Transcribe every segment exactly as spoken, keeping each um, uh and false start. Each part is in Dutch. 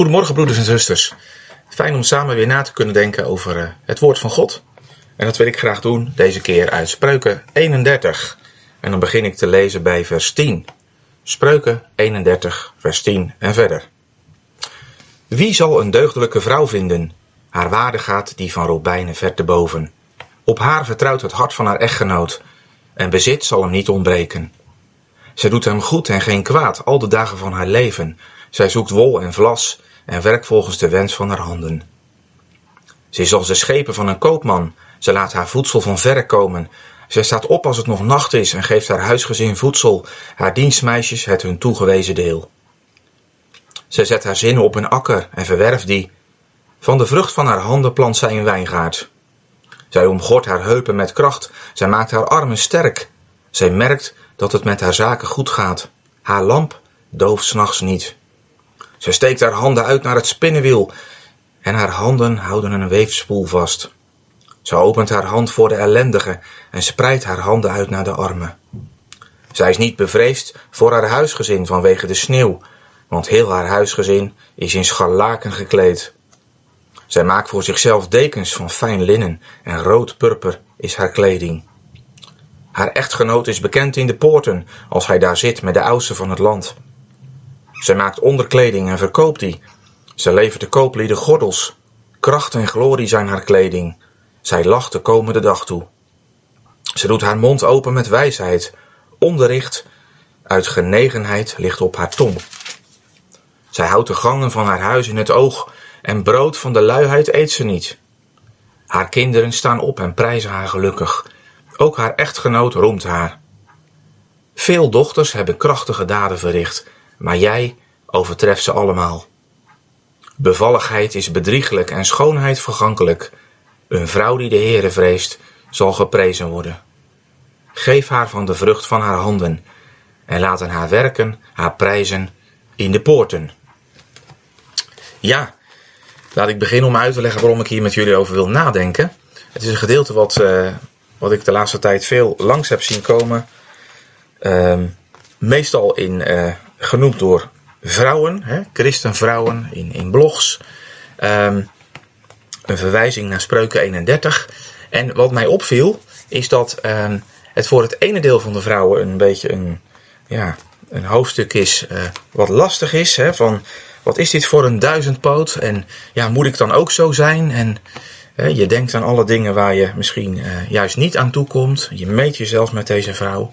Goedemorgen broeders en zusters. Fijn om samen weer na te kunnen denken over het woord van God. En dat wil ik graag doen, deze keer uit Spreuken eenendertig. En dan begin ik te lezen bij vers tien. Spreuken eenendertig, vers tien en verder. Wie zal een deugdelijke vrouw vinden? Haar waarde gaat die van robijnen ver te boven. Op haar vertrouwt het hart van haar echtgenoot. En bezit zal hem niet ontbreken. Zij doet hem goed en geen kwaad al de dagen van haar leven. Zij zoekt wol en vlas en werkt volgens de wens van haar handen. Ze is als de schepen van een koopman. Ze laat haar voedsel van verre komen. Zij staat op als het nog nacht is en geeft haar huisgezin voedsel, haar dienstmeisjes het hun toegewezen deel. Zij zet haar zinnen op een akker en verwerft die. Van de vrucht van haar handen plant zij een wijngaard. Zij omgort haar heupen met kracht, zij maakt haar armen sterk. Zij merkt dat het met haar zaken goed gaat. Haar lamp dooft 's nachts niet. Zij steekt haar handen uit naar het spinnenwiel en haar handen houden een weefspoel vast. Zij opent haar hand voor de ellendige en spreidt haar handen uit naar de armen. Zij is niet bevreesd voor haar huisgezin vanwege de sneeuw, want heel haar huisgezin is in scharlaken gekleed. Zij maakt voor zichzelf dekens van fijn linnen en rood-purper is haar kleding. Haar echtgenoot is bekend in de poorten als hij daar zit met de oudsten van het land. Zij maakt onderkleding en verkoopt die. Zij levert de kooplieden gordels. Kracht en glorie zijn haar kleding. Zij lacht de komende dag toe. Ze doet haar mond open met wijsheid. Onderricht uit genegenheid ligt op haar tong. Zij houdt de gangen van haar huis in het oog en brood van de luiheid eet ze niet. Haar kinderen staan op en prijzen haar gelukkig. Ook haar echtgenoot roemt haar. Veel dochters hebben krachtige daden verricht, maar jij overtreft ze allemaal. Bevalligheid is bedrieglijk en schoonheid vergankelijk. Een vrouw die de Heere vreest, zal geprezen worden. Geef haar van de vrucht van haar handen en laten haar werken, haar prijzen in de poorten. Ja, laat ik beginnen om uit te leggen waarom ik hier met jullie over wil nadenken. Het is een gedeelte wat, uh, wat ik de laatste tijd veel langs heb zien komen. Uh, meestal in... Uh, genoemd door vrouwen, hè, christenvrouwen in, in blogs. Um, een verwijzing naar Spreuken eenendertig. En wat mij opviel is dat um, het voor het ene deel van de vrouwen een beetje een, ja, een hoofdstuk is uh, wat lastig is. Hè, van wat is dit voor een duizendpoot? En ja, moet ik dan ook zo zijn? En hè, je denkt aan alle dingen waar je misschien uh, juist niet aan toekomt. Je meet jezelf met deze vrouw.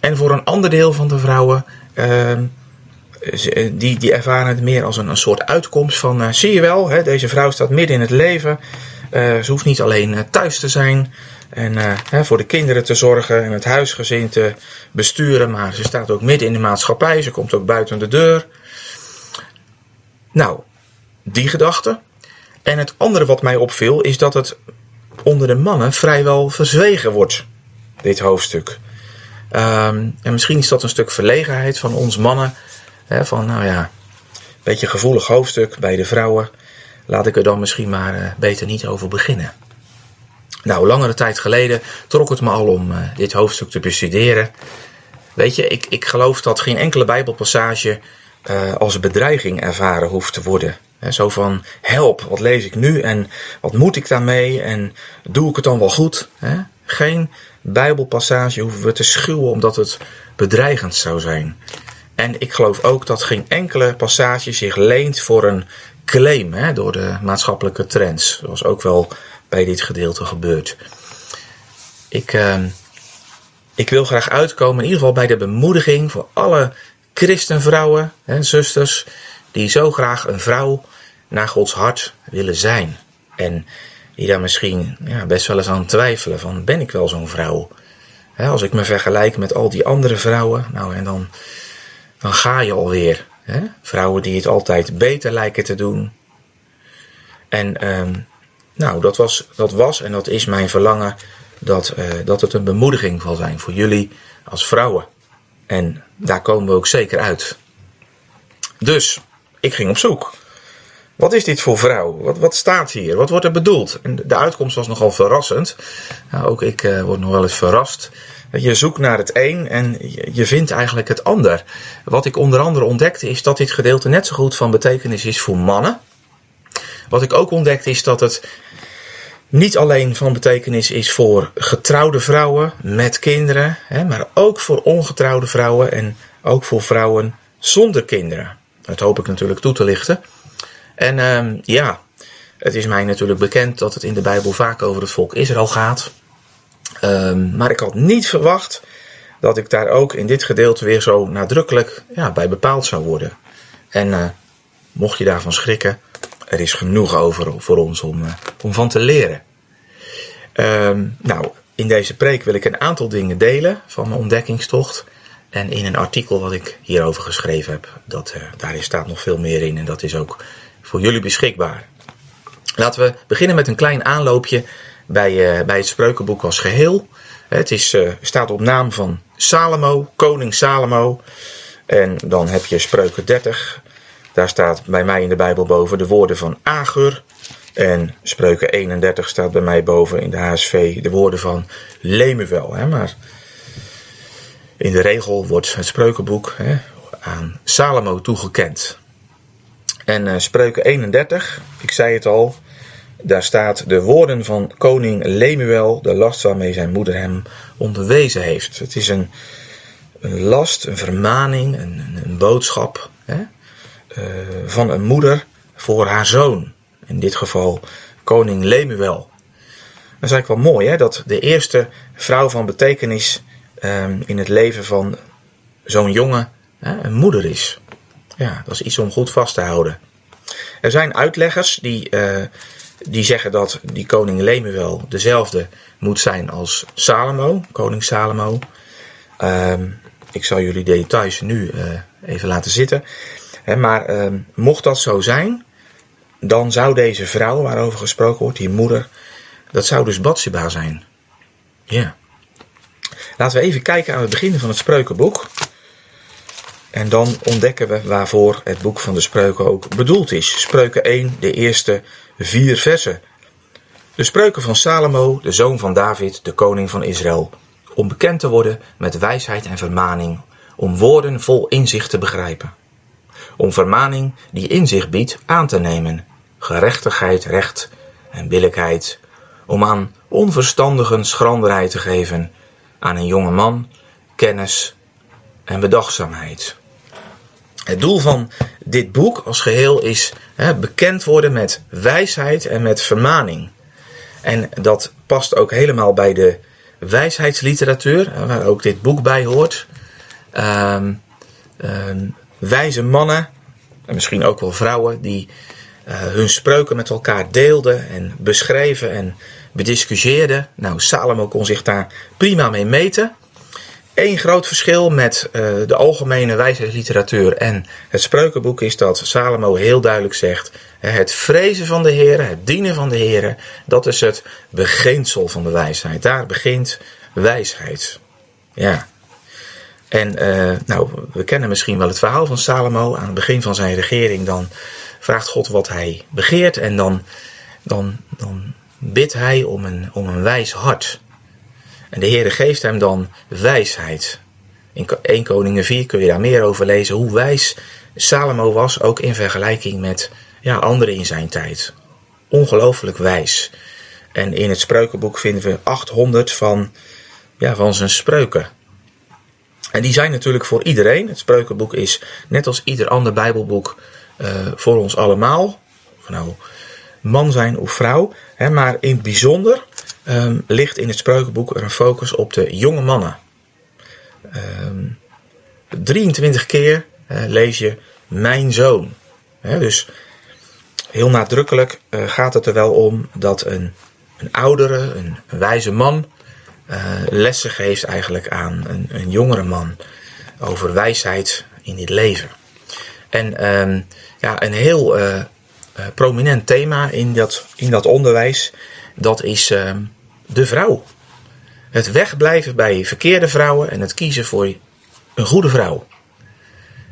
En voor een ander deel van de vrouwen, uh, die, die ervaren het meer als een, een soort uitkomst van, uh, zie je wel, hè, deze vrouw staat midden in het leven. Uh, ze hoeft niet alleen uh, thuis te zijn en uh, hè, voor de kinderen te zorgen en het huisgezin te besturen, maar ze staat ook midden in de maatschappij, ze komt ook buiten de deur. Nou, die gedachte. En het andere wat mij opviel is dat het onder de mannen vrijwel verzwegen wordt, dit hoofdstuk. Um, en misschien is dat een stuk verlegenheid van ons mannen. Hè, van nou ja, een beetje gevoelig hoofdstuk bij de vrouwen. Laat ik er dan misschien maar uh, beter niet over beginnen. Nou, langere tijd geleden trok het me al om uh, dit hoofdstuk te bestuderen. Weet je, ik, ik geloof dat geen enkele Bijbelpassage uh, als bedreiging ervaren hoeft te worden. He, zo van, help, wat lees ik nu en wat moet ik daarmee en doe ik het dan wel goed? He? Geen Bijbelpassage hoeven we te schuwen omdat het bedreigend zou zijn. En ik geloof ook dat geen enkele passage zich leent voor een claim hè, door de maatschappelijke trends. Zoals ook wel bij dit gedeelte gebeurt. Ik, eh, ik wil graag uitkomen in ieder geval bij de bemoediging voor alle christenvrouwen en zusters die zo graag een vrouw naar Gods hart willen zijn. En die daar misschien ja, best wel eens aan twijfelen van, ben ik wel zo'n vrouw? He, als ik me vergelijk met al die andere vrouwen, nou en dan, dan ga je alweer. He? Vrouwen die het altijd beter lijken te doen. En um, nou, dat was, dat was en dat is mijn verlangen, dat, uh, dat het een bemoediging zal zijn voor jullie als vrouwen. En daar komen we ook zeker uit. Dus, ik ging op zoek. Wat is dit voor vrouw? Wat, wat staat hier? Wat wordt er bedoeld? En de uitkomst was nogal verrassend. Nou, ook ik uh, word nog wel eens verrast. Je zoekt naar het een en je vindt eigenlijk het ander. Wat ik onder andere ontdekte is dat dit gedeelte net zo goed van betekenis is voor mannen. Wat ik ook ontdekte is dat het niet alleen van betekenis is voor getrouwde vrouwen met kinderen, hè, maar ook voor ongetrouwde vrouwen en ook voor vrouwen zonder kinderen. Dat hoop ik natuurlijk toe te lichten. En uh, ja, het is mij natuurlijk bekend dat het in de Bijbel vaak over het volk Israël gaat. Um, maar ik had niet verwacht dat ik daar ook in dit gedeelte weer zo nadrukkelijk ja, bij bepaald zou worden. En uh, mocht je daarvan schrikken, er is genoeg over voor ons om, uh, om van te leren. Um, nou, in deze preek wil ik een aantal dingen delen van mijn ontdekkingstocht. En in een artikel wat ik hierover geschreven heb, dat, uh, daarin staat nog veel meer in en dat is ook voor jullie beschikbaar. Laten we beginnen met een klein aanloopje bij, uh, bij het Spreukenboek als geheel. Het is, uh, staat op naam van Salamo, koning Salamo. En dan heb je Spreuken dertig. Daar staat bij mij in de Bijbel boven de woorden van Agur. En Spreuken eenendertig staat bij mij boven in de H S V de woorden van Lemuel. Hè, maar in de regel wordt het Spreukenboek hè, aan Salomo toegekend. En uh, Spreuken eenendertig, ik zei het al, daar staat de woorden van koning Lemuel, de last waarmee zijn moeder hem onderwezen heeft. Het is een, een last, een vermaning, een, een boodschap hè, uh, van een moeder voor haar zoon. In dit geval koning Lemuel. Dat is eigenlijk wel mooi hè, dat de eerste vrouw van betekenis um, in het leven van zo'n jongen hè, een moeder is. Ja, dat is iets om goed vast te houden. Er zijn uitleggers die, uh, die zeggen dat die koning Lemuel dezelfde moet zijn als Salomo, koning Salomo. Um, ik zal jullie details nu uh, even laten zitten. He, maar um, mocht dat zo zijn, dan zou deze vrouw waarover gesproken wordt, die moeder, dat zou dus Batseba zijn. Ja. Laten we even kijken aan het begin van het Spreukenboek. En dan ontdekken we waarvoor het boek van de Spreuken ook bedoeld is. Spreuken één, de eerste vier versen. De Spreuken van Salomo, de zoon van David, de koning van Israël. Om bekend te worden met wijsheid en vermaning. Om woorden vol inzicht te begrijpen. Om vermaning die inzicht biedt aan te nemen. Gerechtigheid, recht en billijkheid. Om aan onverstandigen schranderij te geven. Aan een jonge man, kennis en bedachtzaamheid. Het doel van dit boek als geheel is hè, bekend worden met wijsheid en met vermaning. En dat past ook helemaal bij de wijsheidsliteratuur, waar ook dit boek bij hoort. Um, um, wijze mannen, en misschien ook wel vrouwen, die uh, hun spreuken met elkaar deelden en beschreven en bediscussieerden. Nou, Salomo kon zich daar prima mee meten. Eén groot verschil met uh, de algemene wijsheidsliteratuur en het Spreukenboek is dat Salomo heel duidelijk zegt, het vrezen van de Heer, het dienen van de Heer, dat is het beginsel van de wijsheid. Daar begint wijsheid. Ja. En uh, nou, we kennen misschien wel het verhaal van Salomo. Aan het begin van zijn regering dan vraagt God wat hij begeert en dan, dan, dan bidt hij om een, om een wijs hart. En de Heere geeft hem dan wijsheid. In Eerste Koningen vier kun je daar meer over lezen. Hoe wijs Salomo was. Ook in vergelijking met ja, anderen in zijn tijd. Ongelooflijk wijs. En in het Spreukenboek vinden we achthonderd van, ja, van zijn spreuken. En die zijn natuurlijk voor iedereen. Het Spreukenboek is net als ieder ander Bijbelboek uh, voor ons allemaal. Of nou man zijn of vrouw. Hè, maar in het bijzonder Um, ligt in het Spreukenboek er een focus op de jonge mannen. Um, drieëntwintig keer uh, lees je mijn zoon. He, dus heel nadrukkelijk uh, gaat het er wel om dat een, een oudere, een, een wijze man uh, lessen geeft eigenlijk aan een, een jongere man over wijsheid in dit leven. En um, ja, een heel uh, prominent thema in dat, in dat onderwijs, dat is uh, de vrouw. Het wegblijven bij verkeerde vrouwen en het kiezen voor een goede vrouw.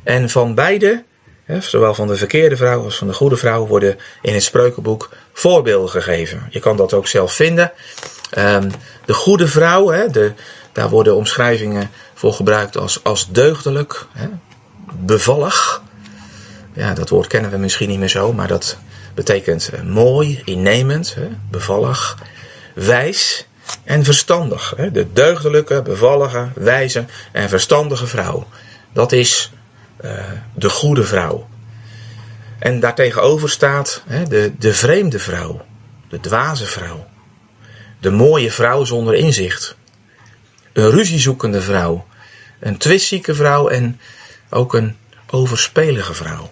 En van beide, hè, zowel van de verkeerde vrouw als van de goede vrouw, worden in het Spreukenboek voorbeelden gegeven. Je kan dat ook zelf vinden. Um, de goede vrouw, hè, de, Daar worden omschrijvingen voor gebruikt als, als deugdelijk, hè, bevallig. Ja, dat woord kennen we misschien niet meer zo, maar dat betekent eh, mooi, innemend, hè, bevallig, wijs en verstandig. Hè. De deugdelijke, bevallige, wijze en verstandige vrouw. Dat is eh, de goede vrouw. En daartegenover staat hè, de, de vreemde vrouw, de dwaze vrouw. De mooie vrouw zonder inzicht. Een ruziezoekende vrouw. Een twistzieke vrouw en ook een overspelige vrouw.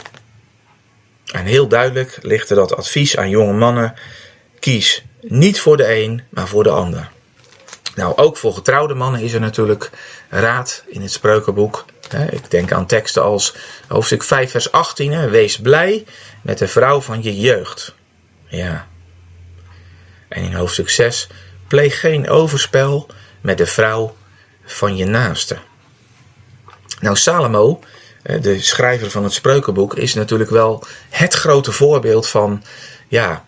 En heel duidelijk ligt er dat advies aan jonge mannen. Kies niet voor de een, maar voor de ander. Nou, ook voor getrouwde mannen is er natuurlijk raad in het Spreukenboek. Ik denk aan teksten als hoofdstuk vijf vers achttien. Wees blij met de vrouw van je jeugd. Ja. En in hoofdstuk zes. Pleeg geen overspel met de vrouw van je naaste. Nou, Salamo, de schrijver van het Spreukenboek, is natuurlijk wel het grote voorbeeld van ja,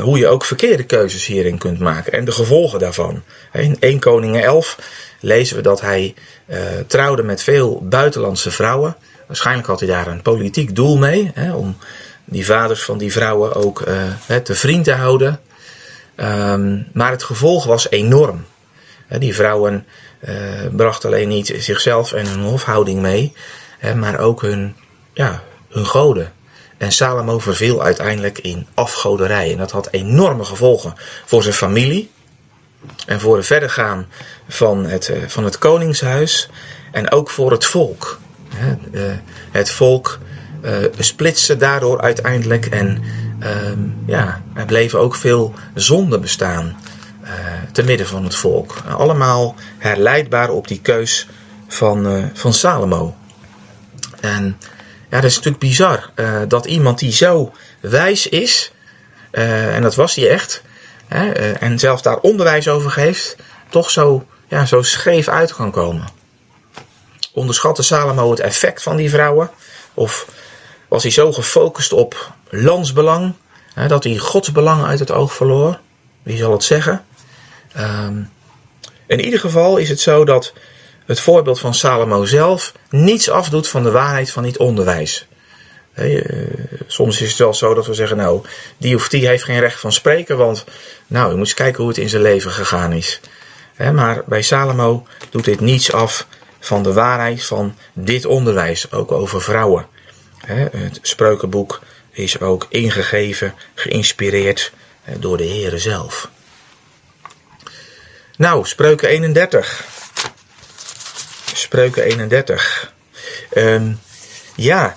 hoe je ook verkeerde keuzes hierin kunt maken en de gevolgen daarvan. In Eerste Koningen elf lezen we dat hij uh, trouwde met veel buitenlandse vrouwen. Waarschijnlijk had hij daar een politiek doel mee, hè, om die vaders van die vrouwen ook uh, te vriend te houden. Um, maar het gevolg was enorm. Die vrouwen uh, brachten alleen niet zichzelf en hun hofhouding mee, hè, maar ook hun, ja, hun goden. En Salomo verviel uiteindelijk in afgoderij. En dat had enorme gevolgen voor zijn familie en voor het verdergaan van het, van het koningshuis en ook voor het volk. Het volk splitste daardoor uiteindelijk en ja, er bleven ook veel zonden bestaan te midden van het volk. Allemaal herleidbaar op die keus van, van Salomo. En ja, dat is natuurlijk bizar uh, dat iemand die zo wijs is, uh, en dat was hij echt, hè, uh, en zelf daar onderwijs over geeft, toch zo, ja, zo scheef uit kan komen. Onderschatte Salomo het effect van die vrouwen? Of was hij zo gefocust op landsbelang, hè, dat hij godsbelang uit het oog verloor? Wie zal het zeggen? Um, in ieder geval is het zo dat het voorbeeld van Salomo zelf niets afdoet van de waarheid van dit onderwijs. He, uh, soms is het wel zo dat we zeggen, nou, die of die heeft geen recht van spreken, want nou, je moet eens kijken hoe het in zijn leven gegaan is. He, maar bij Salomo doet dit niets af van de waarheid van dit onderwijs, ook over vrouwen. He, het Spreukenboek is ook ingegeven, geïnspireerd door de Heere zelf. Nou, Spreuken eenendertig. Spreuken eenendertig. Um, ja,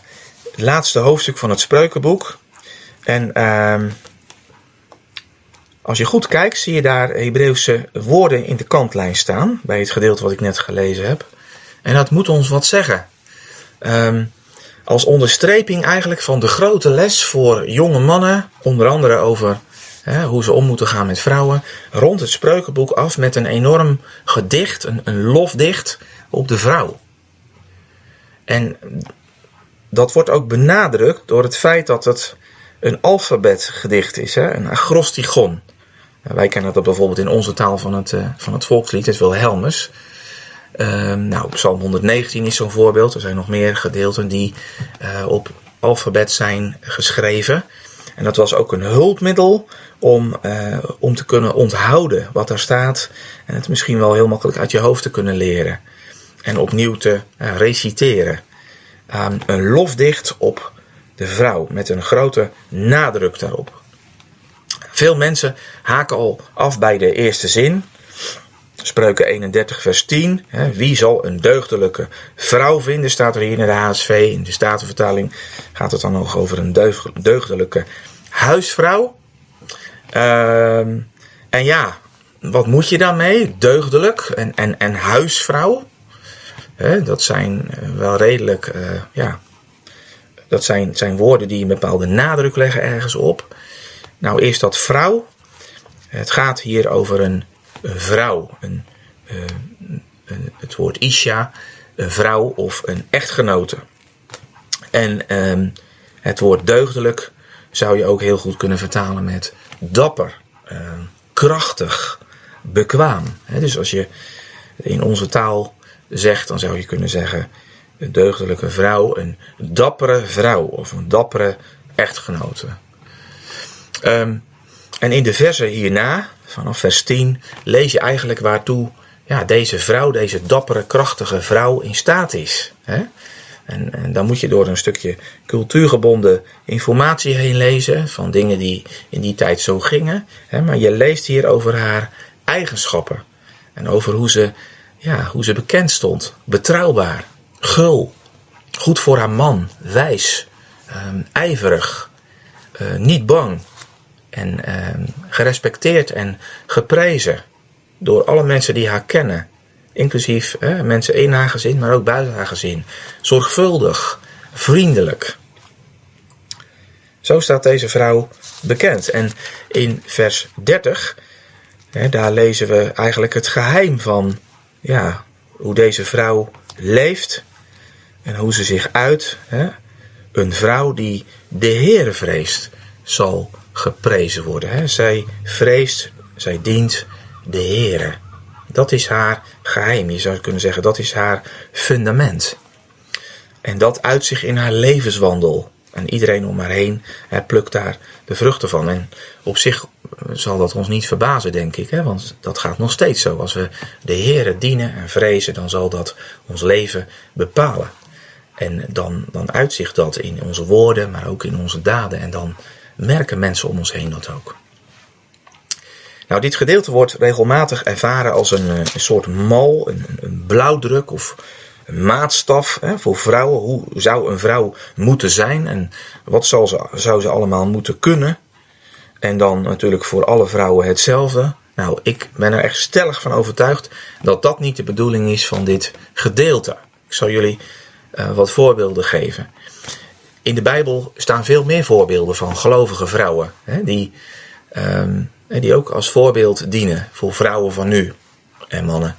het laatste hoofdstuk van het Spreukenboek. En um, als je goed kijkt, zie je daar Hebreeuwse woorden in de kantlijn staan. Bij het gedeelte wat ik net gelezen heb. En dat moet ons wat zeggen. Um, als onderstreping eigenlijk van de grote les voor jonge mannen. Onder andere over he, hoe ze om moeten gaan met vrouwen. Rond het Spreukenboek af met een enorm gedicht, een, een lofdicht op de vrouw. En dat wordt ook benadrukt door het feit dat het een alfabetgedicht is, hè? Een acrostigon. Wij kennen dat bijvoorbeeld in onze taal van het, van het volkslied, het Wilhelmus. Uh, nou, Psalm honderdnegentien is zo'n voorbeeld. Er zijn nog meer gedeelten die uh, op alfabet zijn geschreven. En dat was ook een hulpmiddel om, eh, om te kunnen onthouden wat daar staat. En het misschien wel heel makkelijk uit je hoofd te kunnen leren. En opnieuw te eh, reciteren. Um, een lofdicht op de vrouw met een grote nadruk daarop. Veel mensen haken al af bij de eerste zin. Spreuken eenendertig vers tien. Hè, wie zal een deugdelijke vrouw vinden, staat er hier in de H S V. In de Statenvertaling gaat het dan nog over een deug, deugdelijke huisvrouw. Uh, en ja, wat moet je daarmee? Deugdelijk en, en, en huisvrouw. Hè, dat zijn wel redelijk, uh, ja, dat zijn, zijn woorden die een bepaalde nadruk leggen ergens op. Nou, eerst dat vrouw. Het gaat hier over een Een vrouw, een, een, een, het woord Isha, een vrouw of een echtgenote. En um, het woord deugdelijk zou je ook heel goed kunnen vertalen met dapper, um, krachtig, bekwaam. He, dus als je in onze taal zegt, dan zou je kunnen zeggen een deugdelijke vrouw, een dappere vrouw of een dappere echtgenote. Um, en in de versen hierna, vanaf vers tien, lees je eigenlijk waartoe ja, deze vrouw, deze dappere, krachtige vrouw in staat is. Hè? En, en dan moet je door een stukje cultuurgebonden informatie heen lezen van dingen die in die tijd zo gingen. Hè? Maar je leest hier over haar eigenschappen en over hoe ze, ja, hoe ze bekend stond. Betrouwbaar, gul, goed voor haar man, wijs, um, ijverig, uh, niet bang en um, gerespecteerd en geprezen door alle mensen die haar kennen. Inclusief hè, mensen in haar gezin, maar ook buiten haar gezin. Zorgvuldig, vriendelijk. Zo staat deze vrouw bekend. En in vers dertig, hè, daar lezen we eigenlijk het geheim van ja, hoe deze vrouw leeft en hoe ze zich uit. Hè. Een vrouw die de Heere vreest, zal geprezen worden. Hè. Zij vreest, zij dient de Heere. Dat is haar geheim, je zou kunnen zeggen, dat is haar fundament. En dat uit zich in haar levenswandel. En iedereen om haar heen hè, plukt daar de vruchten van. En op zich zal dat ons niet verbazen, denk ik. Hè, want dat gaat nog steeds zo. Als we de Heere dienen en vrezen, dan zal dat ons leven bepalen. En dan, dan uit zich dat in onze woorden, maar ook in onze daden. En dan merken mensen om ons heen dat ook. Nou, dit gedeelte wordt regelmatig ervaren als een, een soort mal, een, een blauwdruk of een maatstaf hè, voor vrouwen. Hoe zou een vrouw moeten zijn en wat zal ze, zou ze allemaal moeten kunnen? En dan natuurlijk voor alle vrouwen hetzelfde. Nou, ik ben er echt stellig van overtuigd dat dat niet de bedoeling is van dit gedeelte. Ik zal jullie uh, wat voorbeelden geven. In de Bijbel staan veel meer voorbeelden van gelovige vrouwen hè, die... Um, En die ook als voorbeeld dienen voor vrouwen van nu en mannen.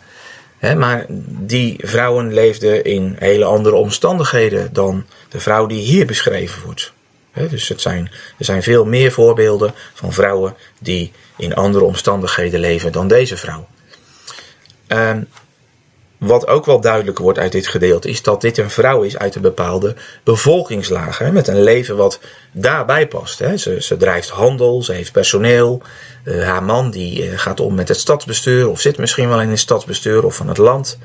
He, maar die vrouwen leefden in hele andere omstandigheden dan de vrouw die hier beschreven wordt. He, dus het zijn, er zijn veel meer voorbeelden van vrouwen die in andere omstandigheden leven dan deze vrouw. Um, wat ook wel duidelijker wordt uit dit gedeelte is dat dit een vrouw is uit een bepaalde bevolkingslaag. Hè, met een leven wat daarbij past. Hè. Ze, ze drijft handel, ze heeft personeel. Uh, haar man die uh, gaat om met het stadsbestuur of zit misschien wel in het stadsbestuur of van het land.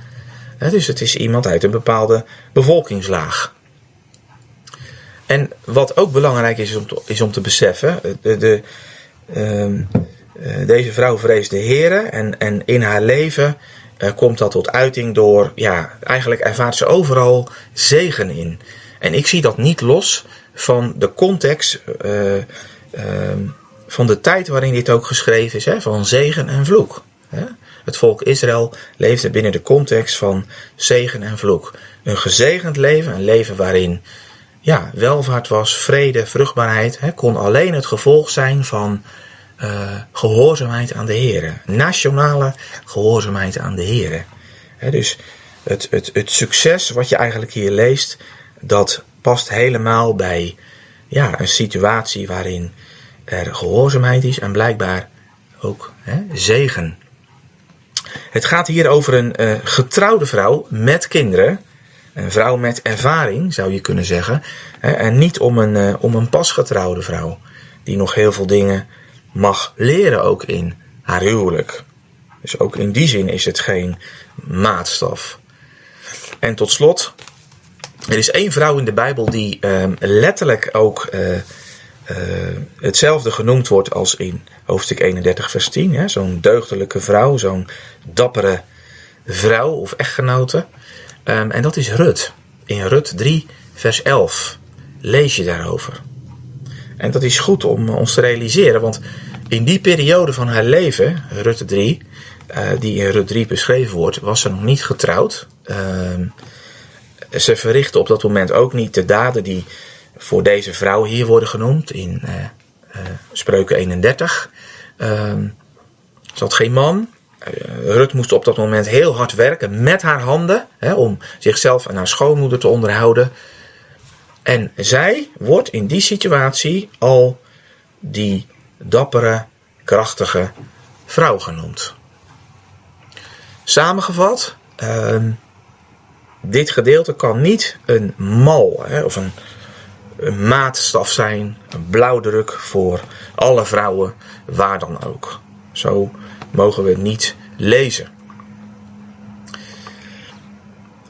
Hè, dus het is iemand uit een bepaalde bevolkingslaag. En wat ook belangrijk is om te, is om te beseffen... De, de, um, uh, deze vrouw vreest de Here en, en in haar leven... komt dat tot uiting door, ja, eigenlijk ervaart ze overal zegen in. En ik zie dat niet los van de context, uh, uh, van de tijd waarin dit ook geschreven is, hè, van zegen en vloek. Hè. Het volk Israël leefde binnen de context van zegen en vloek. Een gezegend leven, een leven waarin ja, welvaart was, vrede, vruchtbaarheid, hè, kon alleen het gevolg zijn van... Uh, gehoorzaamheid aan de Heere. Nationale gehoorzaamheid aan de Heere. He, dus het, het, het succes wat je eigenlijk hier leest, dat past helemaal bij ja, een situatie waarin er gehoorzaamheid is en blijkbaar ook he, zegen. Het gaat hier over een uh, getrouwde vrouw met kinderen. Een vrouw met ervaring, zou je kunnen zeggen. He, en niet om een, uh, om een pasgetrouwde vrouw, die nog heel veel dingen... mag leren ook in haar huwelijk. Dus ook in die zin is het geen maatstaf. En tot slot, er is één vrouw in de Bijbel die uh, letterlijk ook uh, uh, hetzelfde genoemd wordt als in hoofdstuk eenendertig vers tien. Hè? Zo'n deugdelijke vrouw, zo'n dappere vrouw of echtgenote. Um, en dat is Rut. In Rut drie vers elf lees je daarover. En dat is goed om ons te realiseren, want in die periode van haar leven, Rut drie, die in Rut drie beschreven wordt, was ze nog niet getrouwd. Ze verrichtte op dat moment ook niet de daden die voor deze vrouw hier worden genoemd in Spreuken eenendertig. Ze had geen man. Rut moest op dat moment heel hard werken met haar handen om zichzelf en haar schoonmoeder te onderhouden. En zij wordt in die situatie al die dappere, krachtige vrouw genoemd. Samengevat, uh, dit gedeelte kan niet een mal hè, of een, een maatstaf zijn, een blauwdruk voor alle vrouwen, waar dan ook. Zo mogen we het niet lezen.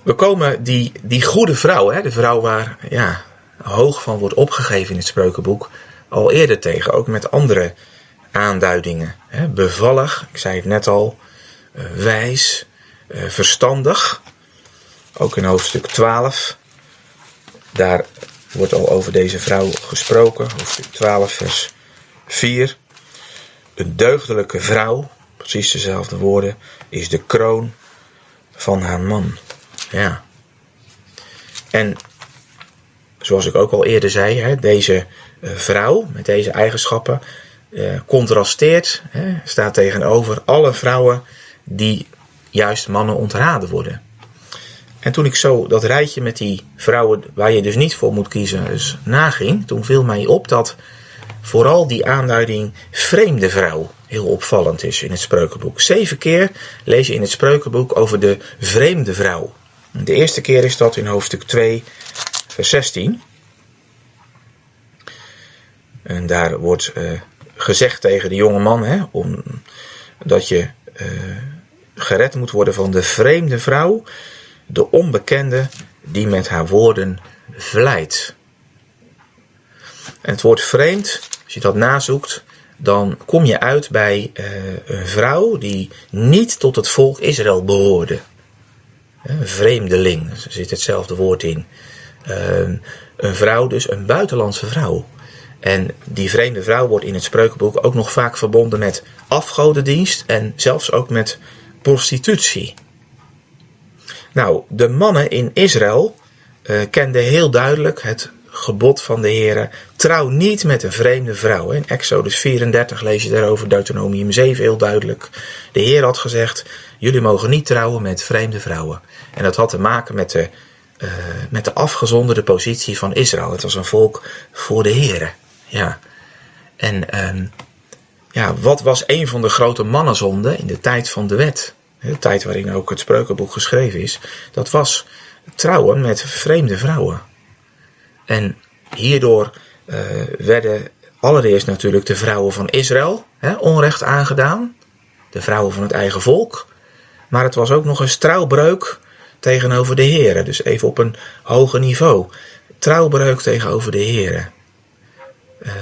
We komen die, die goede vrouw, hè, de vrouw waar ja, hoog van wordt opgegeven in het Spreukenboek, al eerder tegen, ook met andere aanduidingen. Hè. Bevallig, ik zei het net al, wijs, verstandig. Ook in hoofdstuk twaalf, daar wordt al over deze vrouw gesproken, hoofdstuk twaalf vers vier. Een deugdelijke vrouw, precies dezelfde woorden, is de kroon van haar man. Ja. En zoals ik ook al eerder zei, hè, deze vrouw met deze eigenschappen eh, contrasteert, hè, staat tegenover alle vrouwen die juist mannen ontraden worden. En toen ik zo dat rijtje met die vrouwen waar je dus niet voor moet kiezen dus naging, toen viel mij op dat vooral die aanduiding vreemde vrouw heel opvallend is in het Spreukenboek. Zeven keer lees je in het Spreukenboek over de vreemde vrouw. De eerste keer is dat in hoofdstuk twee, vers zestien. En daar wordt uh, gezegd tegen de jonge man, hè, om, dat je uh, gered moet worden van de vreemde vrouw, de onbekende die met haar woorden vleit. En het woord vreemd, als je dat nazoekt, dan kom je uit bij uh, een vrouw die niet tot het volk Israël behoorde. Een vreemdeling, er zit hetzelfde woord in. Uh, een vrouw dus, een buitenlandse vrouw. En die vreemde vrouw wordt in het Spreukenboek ook nog vaak verbonden met afgodendienst en zelfs ook met prostitutie. Nou, de mannen in Israël uh, kenden heel duidelijk het gebod van de Heere: trouw niet met een vreemde vrouw. In Exodus vierendertig lees je daarover, Deuteronomium zeven heel duidelijk. De Heer had gezegd, jullie mogen niet trouwen met vreemde vrouwen. En dat had te maken met de, uh, met de afgezonderde positie van Israël. Het was een volk voor de Heere. Ja. En uh, ja, wat was een van de grote mannenzonden in de tijd van de wet? De tijd waarin ook het Spreukenboek geschreven is. Dat was trouwen met vreemde vrouwen. En hierdoor uh, werden allereerst natuurlijk de vrouwen van Israël hè, onrecht aangedaan. De vrouwen van het eigen volk. Maar het was ook nog eens trouwbreuk tegenover de Heere. Dus even op een hoger niveau. Trouwbreuk tegenover de Heere.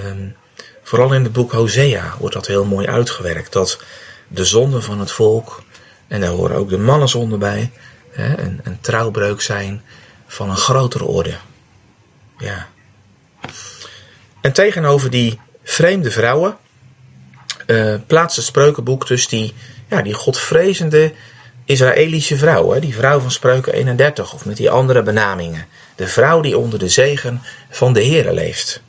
Um, vooral in het boek Hosea wordt dat heel mooi uitgewerkt. Dat de zonden van het volk, en daar horen ook de mannenzonden bij, hè, een, een trouwbreuk zijn van een grotere orde. Ja. En tegenover die vreemde vrouwen uh, plaatst het Spreukenboek dus die, ja, die godvrezende Israëlische vrouw. Hè, die vrouw van Spreuken eenendertig of met die andere benamingen. De vrouw die onder de zegen van de Heere leeft.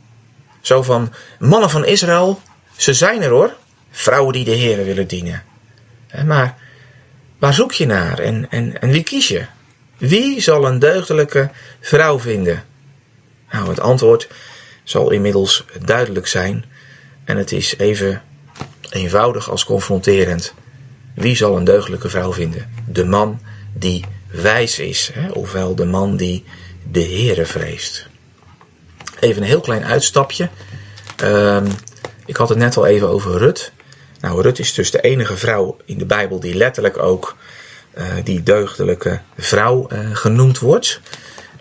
Zo van, mannen van Israël, ze zijn er hoor. Vrouwen die de Heere willen dienen. Maar waar zoek je naar en, en, en wie kies je? Wie zal een deugdelijke vrouw vinden? Nou, het antwoord zal inmiddels duidelijk zijn. En het is even eenvoudig als confronterend. Wie zal een deugdelijke vrouw vinden? De man die wijs is. Hè? Ofwel de man die de Heere vreest. Even een heel klein uitstapje. Um, ik had het net al even over Rut. Nou, Rut is dus de enige vrouw in de Bijbel die letterlijk ook uh, die deugdelijke vrouw uh, genoemd wordt.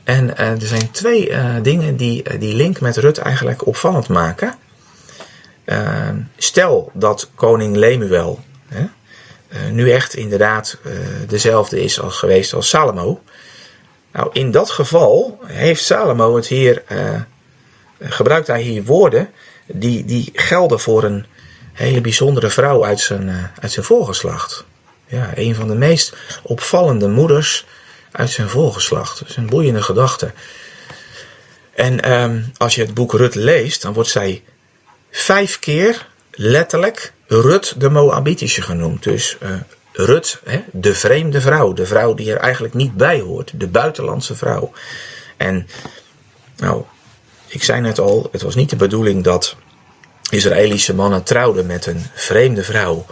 En uh, er zijn twee uh, dingen die uh, die link met Rut eigenlijk opvallend maken. Uh, stel dat koning Lemuel hè, uh, nu echt inderdaad uh, dezelfde is als, geweest als Salamo. Nou, in dat geval heeft Salamo het hier, uh, gebruikt hij hier woorden die, die gelden voor een hele bijzondere vrouw uit zijn, uh, uit zijn voorgeslacht. Ja, een van de meest opvallende moeders uit zijn voorgeslacht. Dat is een boeiende gedachte. En um, als je het boek Rut leest, dan wordt zij vijf keer letterlijk Rut de Moabitische genoemd. Dus uh, Rut, hè, de vreemde vrouw. De vrouw die er eigenlijk niet bij hoort. De buitenlandse vrouw. En nou, ik zei net al, het was niet de bedoeling dat Israëlische mannen trouwden met een vreemde vrouw.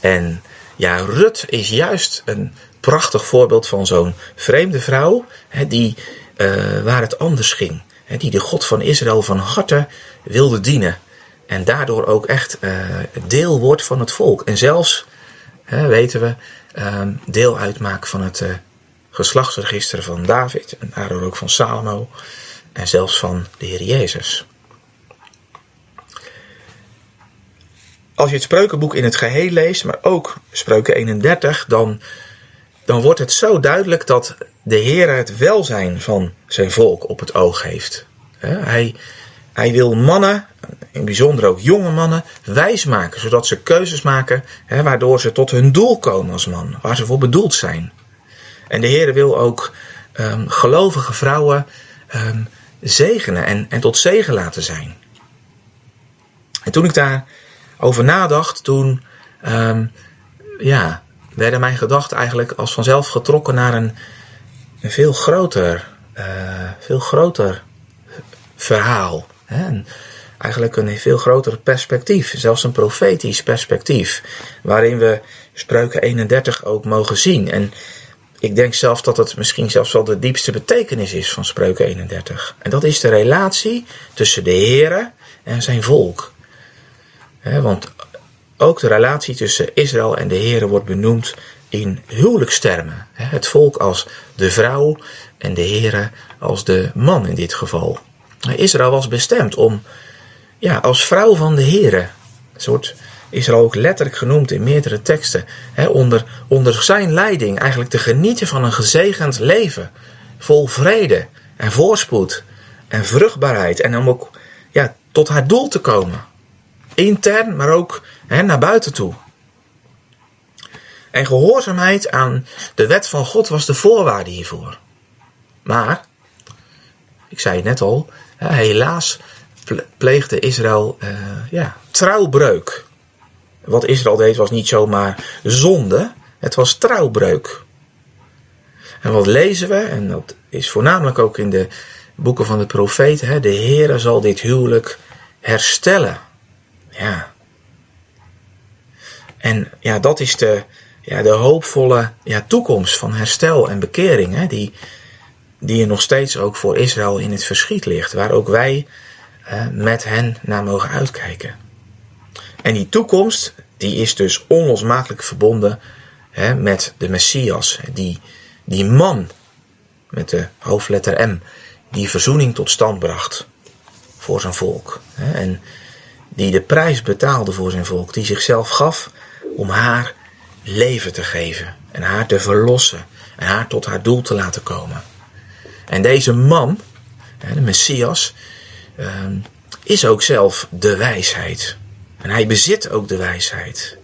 En Ja, Rut is juist een prachtig voorbeeld van zo'n vreemde vrouw hè, die, uh, waar het anders ging. Hè, die de God van Israël van harte wilde dienen. En daardoor ook echt uh, deel wordt van het volk. En zelfs, hè, weten we, uh, deel uitmaakt van het uh, geslachtsregister van David. En daardoor ook van Salamo. En zelfs van de Heer Jezus. Als je het Spreukenboek in het geheel leest, maar ook Spreuken eenendertig, dan, dan wordt het zo duidelijk dat de Heer het welzijn van zijn volk op het oog heeft. Hij, hij wil mannen, in bijzonder ook jonge mannen, wijs maken, zodat ze keuzes maken hè, waardoor ze tot hun doel komen als man, waar ze voor bedoeld zijn. En de Heer wil ook um, gelovige vrouwen um, zegenen en, en tot zegen laten zijn. En toen ik daar over nadacht, toen um, ja, werden mijn gedachten eigenlijk als vanzelf getrokken naar een, een veel groter, uh, veel groter verhaal. Hè? En eigenlijk een veel groter perspectief, zelfs een profetisch perspectief, waarin we Spreuken eenendertig ook mogen zien. En ik denk zelf dat het misschien zelfs wel de diepste betekenis is van Spreuken eenendertig. En dat is de relatie tussen de Heere en zijn volk. He, want ook de relatie tussen Israël en de Heere wordt benoemd in huwelijkstermen. He, het volk als de vrouw en de Heere als de man in dit geval. Israël was bestemd om ja, als vrouw van de Heere, een soort Israël ook letterlijk genoemd in meerdere teksten, he, onder, onder zijn leiding eigenlijk te genieten van een gezegend leven. Vol vrede en voorspoed en vruchtbaarheid en om ook ja, tot haar doel te komen. Intern, maar ook hè, naar buiten toe. En gehoorzaamheid aan de wet van God was de voorwaarde hiervoor. Maar, ik zei het net al, hè, helaas pleegde Israël eh, ja, trouwbreuk. Wat Israël deed was niet zomaar zonde, het was trouwbreuk. En wat lezen we, en dat is voornamelijk ook in de boeken van de profeten, hè, de Heere zal dit huwelijk herstellen. Ja, en ja, dat is de, ja, de hoopvolle ja, toekomst van herstel en bekering, hè, die, die er nog steeds ook voor Israël in het verschiet ligt, waar ook wij eh, met hen naar mogen uitkijken. En die toekomst, die is dus onlosmakelijk verbonden hè, met de Messias, die, die man, met de hoofdletter M, die verzoening tot stand bracht voor zijn volk. Hè, en die de prijs betaalde voor zijn volk, die zichzelf gaf om haar leven te geven en haar te verlossen en haar tot haar doel te laten komen. En deze man, de Messias, is ook zelf de wijsheid. En hij bezit ook de wijsheid.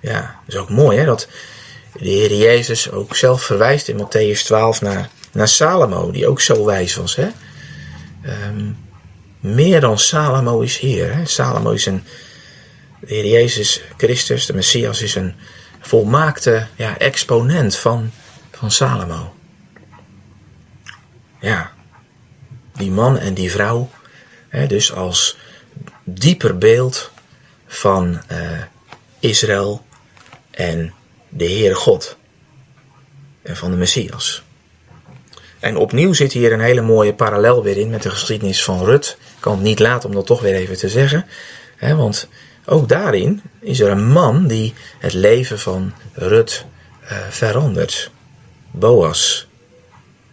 Ja, dat is ook mooi hè, dat de Heer Jezus ook zelf verwijst in Mattheüs twaalf naar, naar Salomo, die ook zo wijs was hè. Um, Meer dan Salomo is Heer. Hè? Salomo is een, de Heer Jezus Christus, de Messias, is een volmaakte ja, exponent van, van Salomo. Ja, die man en die vrouw, hè, dus als dieper beeld van uh, Israël en de Heere God en van de Messias. En opnieuw zit hier een hele mooie parallel weer in met de geschiedenis van Rut. Ik kan het niet laten om dat toch weer even te zeggen. Hè, want ook daarin is er een man die het leven van Rut uh, verandert. Boas.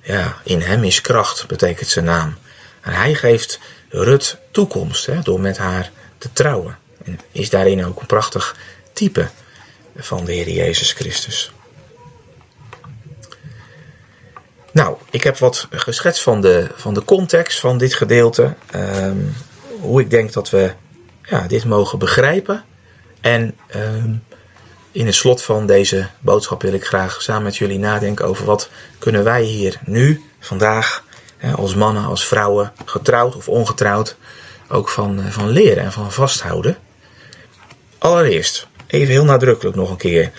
Ja, in hem is kracht, betekent zijn naam. En hij geeft Rut toekomst hè, door met haar te trouwen. En is daarin ook een prachtig type van de Heer Jezus Christus. Nou, ik heb wat geschetst van de, van de context van dit gedeelte. Um, hoe ik denk dat we ja, dit mogen begrijpen. En um, in het slot van deze boodschap wil ik graag samen met jullie nadenken over wat kunnen wij hier nu, vandaag, hè, als mannen, als vrouwen, getrouwd of ongetrouwd, ook van, van leren en van vasthouden. Allereerst, even heel nadrukkelijk nog een keer.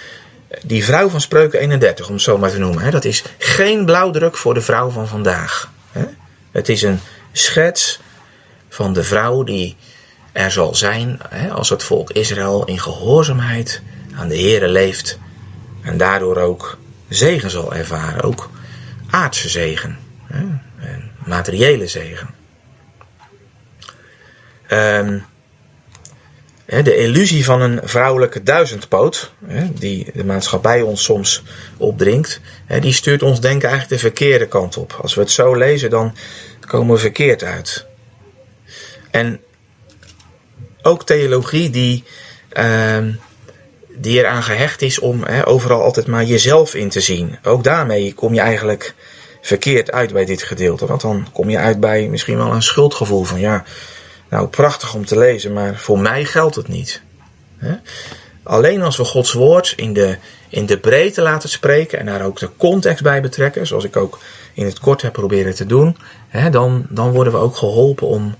Die vrouw van Spreuken eenendertig, om het zo maar te noemen, hè, dat is geen blauwdruk voor de vrouw van vandaag. Hè. Het is een schets van de vrouw die er zal zijn hè, als het volk Israël in gehoorzaamheid aan de Heere leeft en daardoor ook zegen zal ervaren, ook aardse zegen, hè, en materiële zegen. Um, de illusie van een vrouwelijke duizendpoot, hè, die de maatschappij ons soms opdringt, hè, die stuurt ons denken eigenlijk de verkeerde kant op. Als we het zo lezen, dan komen we verkeerd uit. En ook theologie die, uh, die eraan gehecht is om hè, overal altijd maar jezelf in te zien. Ook daarmee kom je eigenlijk verkeerd uit bij dit gedeelte. Want dan kom je uit bij misschien wel een schuldgevoel van ja, nou prachtig om te lezen, maar voor mij geldt het niet. Hè? Alleen als we Gods woord in de, in de breedte laten spreken en daar ook de context bij betrekken, zoals ik ook in het kort heb proberen te doen, hè, dan, dan worden we ook geholpen om,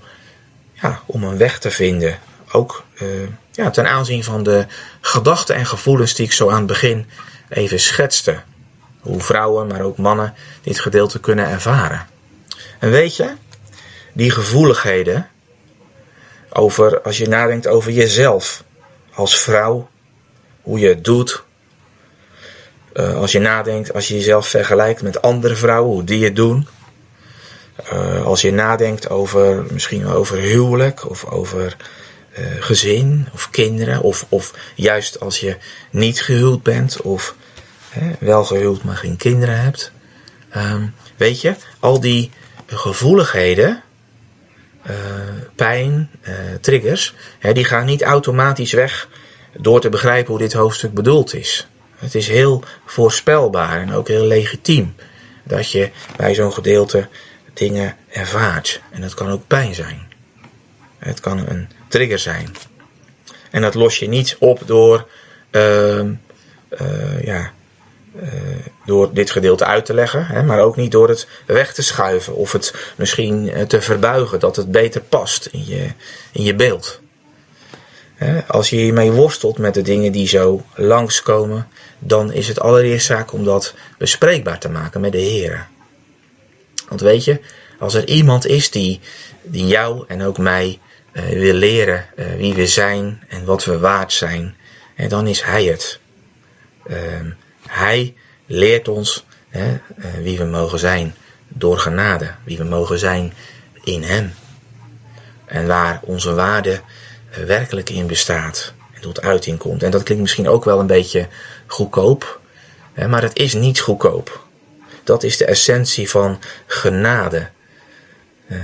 ja, om een weg te vinden. Ook eh, ja, ten aanzien van de gedachten en gevoelens die ik zo aan het begin even schetste. Hoe vrouwen, maar ook mannen dit gedeelte kunnen ervaren. En weet je, die gevoeligheden, over, als je nadenkt over jezelf als vrouw, hoe je het doet. Uh, als je nadenkt, als je jezelf vergelijkt met andere vrouwen, hoe die het doen. Uh, als je nadenkt over misschien over huwelijk of over uh, gezin of kinderen. Of, of juist als je niet gehuwd bent of hè, wel gehuwd maar geen kinderen hebt. Um, weet je, al die gevoeligheden, uh, pijn, uh, triggers, hè, die gaan niet automatisch weg door te begrijpen hoe dit hoofdstuk bedoeld is. Het is heel voorspelbaar en ook heel legitiem dat je bij zo'n gedeelte dingen ervaart. En dat kan ook pijn zijn. Het kan een trigger zijn. En dat los je niet op door, uh, uh, ja, uh, door dit gedeelte uit te leggen. Hè, maar ook niet door het weg te schuiven. Of het misschien uh, te verbuigen. Dat het beter past in je, in je beeld. Hè, als je hiermee worstelt met de dingen die zo langskomen. Dan is het allereerst zaak om dat bespreekbaar te maken met de Heer. Want weet je, als er iemand is die, die jou en ook mij uh, wil leren uh, wie we zijn en wat we waard zijn, en dan is hij het. Uh, hij leert ons hè, uh, wie we mogen zijn door genade, wie we mogen zijn in hem. En waar onze waarde uh, werkelijk in bestaat en tot uiting komt. En dat klinkt misschien ook wel een beetje goedkoop, hè, maar het is niet goedkoop. Dat is de essentie van genade. Eh,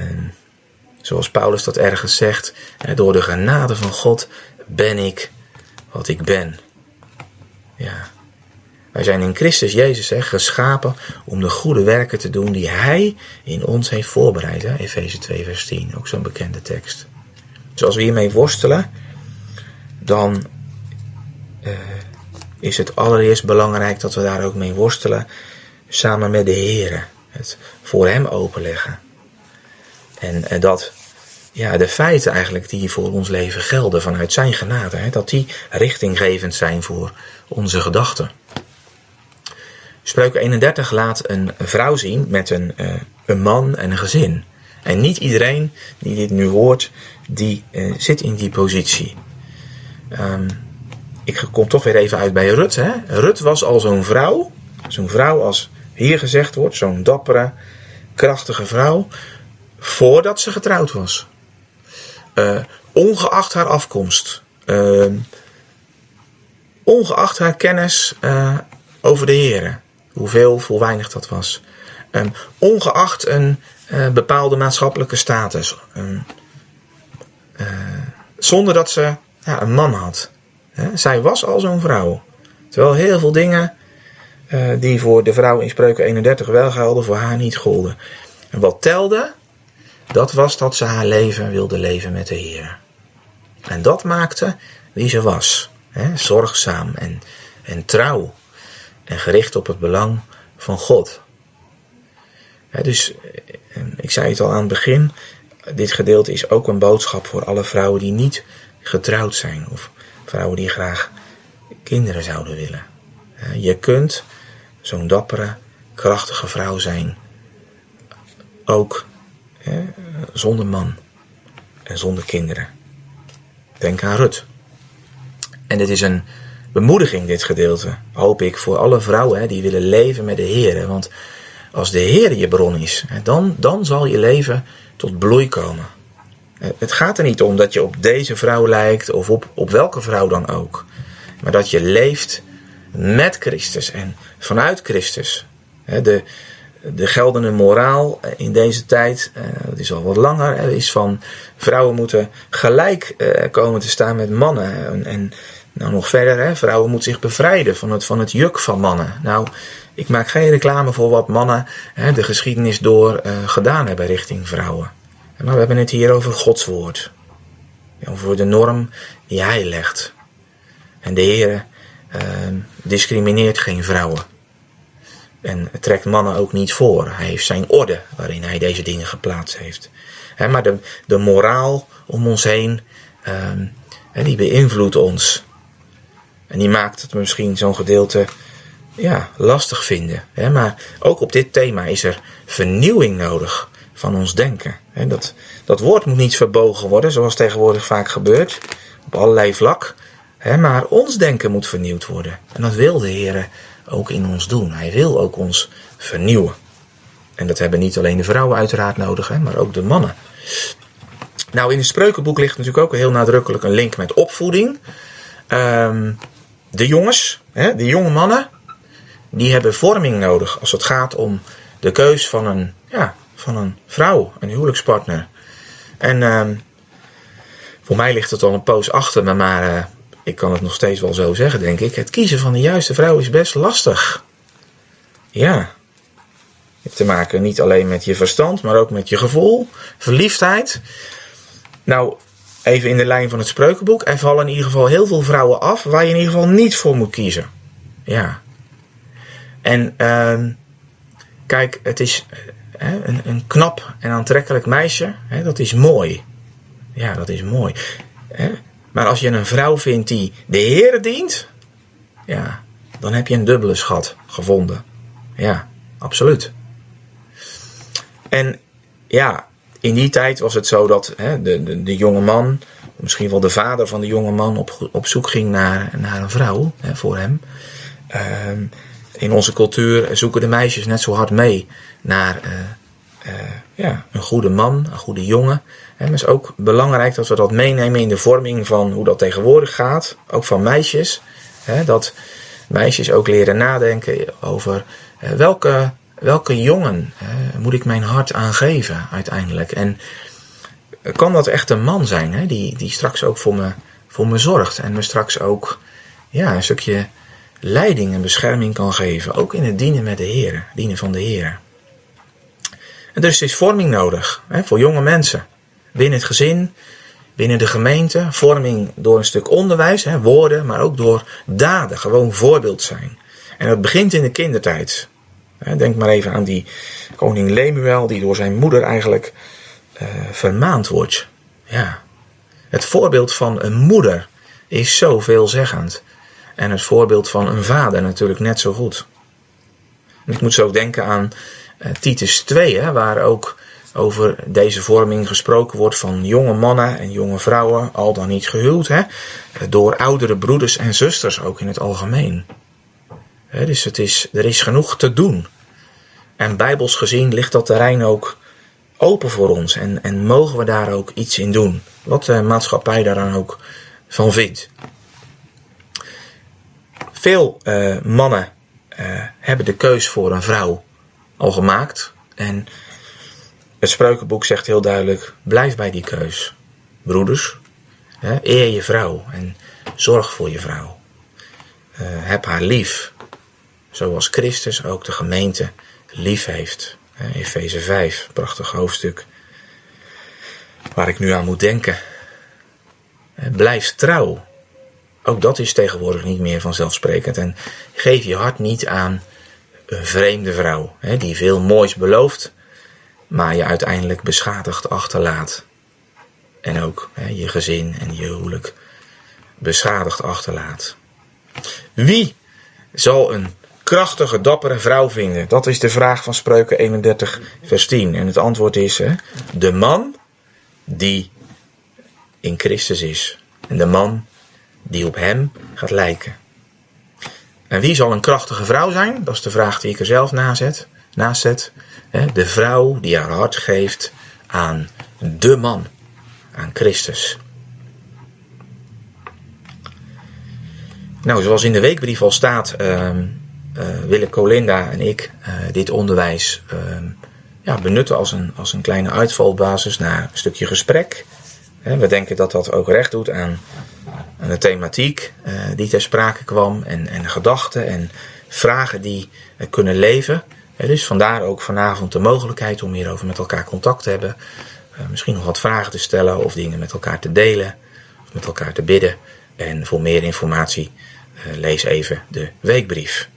zoals Paulus dat ergens zegt. Door de genade van God ben ik wat ik ben. Ja. Wij zijn in Christus Jezus hè, geschapen om de goede werken te doen die hij in ons heeft voorbereid. Efeze twee vers tien, ook zo'n bekende tekst. Dus als we hiermee worstelen, dan eh, is het allereerst belangrijk dat we daar ook mee worstelen. Samen met de Heere. Het voor hem openleggen. En, en dat ja, de feiten eigenlijk die voor ons leven gelden vanuit zijn genade. Hè, dat die richtinggevend zijn voor onze gedachten. Spreuken eenendertig laat een vrouw zien met een, uh, een man en een gezin. En niet iedereen die dit nu hoort, die uh, zit in die positie. Um, ik kom toch weer even uit bij Rut. Hè. Rut was al zo'n vrouw. Zo'n vrouw als hier gezegd wordt, zo'n dappere, krachtige vrouw, voordat ze getrouwd was. Uh, ongeacht haar afkomst, uh, ongeacht haar kennis uh, over de Here, hoeveel, hoe weinig dat was. Uh, ongeacht een uh, bepaalde maatschappelijke status, uh, uh, zonder dat ze ja, een man had. Uh, zij was al zo'n vrouw, terwijl heel veel dingen Uh, die voor de vrouw in Spreuken eenendertig wel gelden, voor haar niet golden. En wat telde, dat was dat ze haar leven wilde leven met de Heer. En dat maakte wie ze was. Hè? Zorgzaam en, en trouw. En gericht op het belang van God. Hè, dus, ik zei het al aan het begin, dit gedeelte is ook een boodschap voor alle vrouwen die niet getrouwd zijn. Of vrouwen die graag kinderen zouden willen. Je kunt zo'n dappere, krachtige vrouw zijn, ook hè, zonder man en zonder kinderen. Denk aan Rut. En dit is een bemoediging, dit gedeelte, hoop ik, voor alle vrouwen hè, die willen leven met de Heer. Want als de Heer je bron is, hè, dan, dan zal je leven tot bloei komen. Het gaat er niet om dat je op deze vrouw lijkt of op, op welke vrouw dan ook. Maar dat je leeft met Christus en vanuit Christus. De, de geldende moraal in deze tijd, dat is al wat langer, is van vrouwen moeten gelijk komen te staan met mannen. En, en nou nog verder, vrouwen moeten zich bevrijden van het, van het juk van mannen. Nou, ik maak geen reclame voor wat mannen de geschiedenis door gedaan hebben richting vrouwen. Maar we hebben het hier over Gods woord. Over de norm die hij legt. En de Heer eh, discrimineert geen vrouwen. En trekt mannen ook niet voor. Hij heeft zijn orde waarin hij deze dingen geplaatst heeft. He, maar de, de moraal om ons heen, eh, die beïnvloedt ons. En die maakt het misschien zo'n gedeelte ja, lastig vinden. He, maar ook op dit thema is er vernieuwing nodig van ons denken. He, dat, dat woord moet niet verbogen worden, zoals tegenwoordig vaak gebeurt. Op allerlei vlak. He, maar ons denken moet vernieuwd worden. En dat wil de Heer ook in ons doen. Hij wil ook ons vernieuwen. En dat hebben niet alleen de vrouwen uiteraard nodig, he, maar ook de mannen. Nou, in het Spreukenboek ligt natuurlijk ook heel nadrukkelijk een link met opvoeding. Um, de jongens, he, de jonge mannen, die hebben vorming nodig als het gaat om de keus van een, ja, van een vrouw, een huwelijkspartner. En um, voor mij ligt het al een poos achter me, maar... Uh, Ik kan het nog steeds wel zo zeggen, denk ik. Het kiezen van de juiste vrouw is best lastig. Ja. Je hebt te maken niet alleen met je verstand, maar ook met je gevoel, verliefdheid. Nou, even in de lijn van het Spreukenboek. Er vallen in ieder geval heel veel vrouwen af waar je in ieder geval niet voor moet kiezen. Ja. En uh, kijk, het is uh, een, een knap en aantrekkelijk meisje. Hè, dat is mooi. Ja, dat is mooi. Hè? Maar als je een vrouw vindt die de Heer dient, ja, dan heb je een dubbele schat gevonden. Ja, absoluut. En ja, in die tijd was het zo dat hè, de, de, de jonge man, misschien wel de vader van de jonge man, op, op zoek ging naar, naar een vrouw hè, voor hem. Uh, in onze cultuur zoeken de meisjes net zo hard mee naar uh, uh, ja, een goede man, een goede jongen. Het is ook belangrijk dat we dat meenemen in de vorming van hoe dat tegenwoordig gaat. Ook van meisjes. Hè, dat meisjes ook leren nadenken over eh, welke, welke jongen eh, moet ik mijn hart aan geven uiteindelijk. En kan dat echt een man zijn hè, die, die straks ook voor me, voor me zorgt. En me straks ook ja, een stukje leiding en bescherming kan geven. Ook in het dienen met de Heer, dienen van de Heer. En dus is vorming nodig hè, voor jonge mensen. Binnen het gezin, binnen de gemeente, vorming door een stuk onderwijs, hè, woorden, maar ook door daden, gewoon voorbeeld zijn. En dat begint in de kindertijd. Denk maar even aan die koning Lemuel, die door zijn moeder eigenlijk uh, vermaand wordt. Ja. Het voorbeeld van een moeder is zo veelzeggend. En het voorbeeld van een vader natuurlijk net zo goed. En ik moet zo denken aan uh, Titus twee, hè, waar ook... over deze vorming gesproken wordt van jonge mannen en jonge vrouwen, al dan niet gehuwd, hè, door oudere broeders en zusters, ook in het algemeen. Hè, dus het is, er is genoeg te doen. En bijbels gezien ligt dat terrein ook open voor ons en, en mogen we daar ook iets in doen, wat de maatschappij daaraan ook van vindt. Veel eh, mannen eh, hebben de keus voor een vrouw al gemaakt en het Spreukenboek zegt heel duidelijk, blijf bij die keus. Broeders, hè, eer je vrouw en zorg voor je vrouw. Uh, heb haar lief, zoals Christus ook de gemeente lief heeft. Uh, Efeze vijf, prachtig hoofdstuk, waar ik nu aan moet denken. Uh, blijf trouw, ook dat is tegenwoordig niet meer vanzelfsprekend. En geef je hart niet aan een vreemde vrouw, hè, die veel moois belooft... maar je uiteindelijk beschadigd achterlaat. En ook hè, je gezin en je huwelijk beschadigd achterlaat. Wie zal een krachtige, dappere vrouw vinden? Dat is de vraag van Spreuken eenendertig vers tien. En het antwoord is hè, de man die in Christus is. En de man die op hem gaat lijken. En wie zal een krachtige vrouw zijn? Dat is de vraag die ik er zelf nazet, naast zet. De vrouw die haar hart geeft aan de man, aan Christus. Nou, zoals in de weekbrief al staat, uh, uh, Wille Colinda en ik uh, dit onderwijs uh, ja, benutten als een, als een kleine uitvalbasis naar een stukje gesprek. Uh, we denken dat dat ook recht doet aan, aan de thematiek uh, die ter sprake kwam en, en gedachten en vragen die uh, kunnen leven. Uh, dus vandaar ook vanavond de mogelijkheid om hierover met elkaar contact te hebben. Uh, misschien nog wat vragen te stellen of dingen met elkaar te delen of met elkaar te bidden. En voor meer informatie, uh, lees even de weekbrief.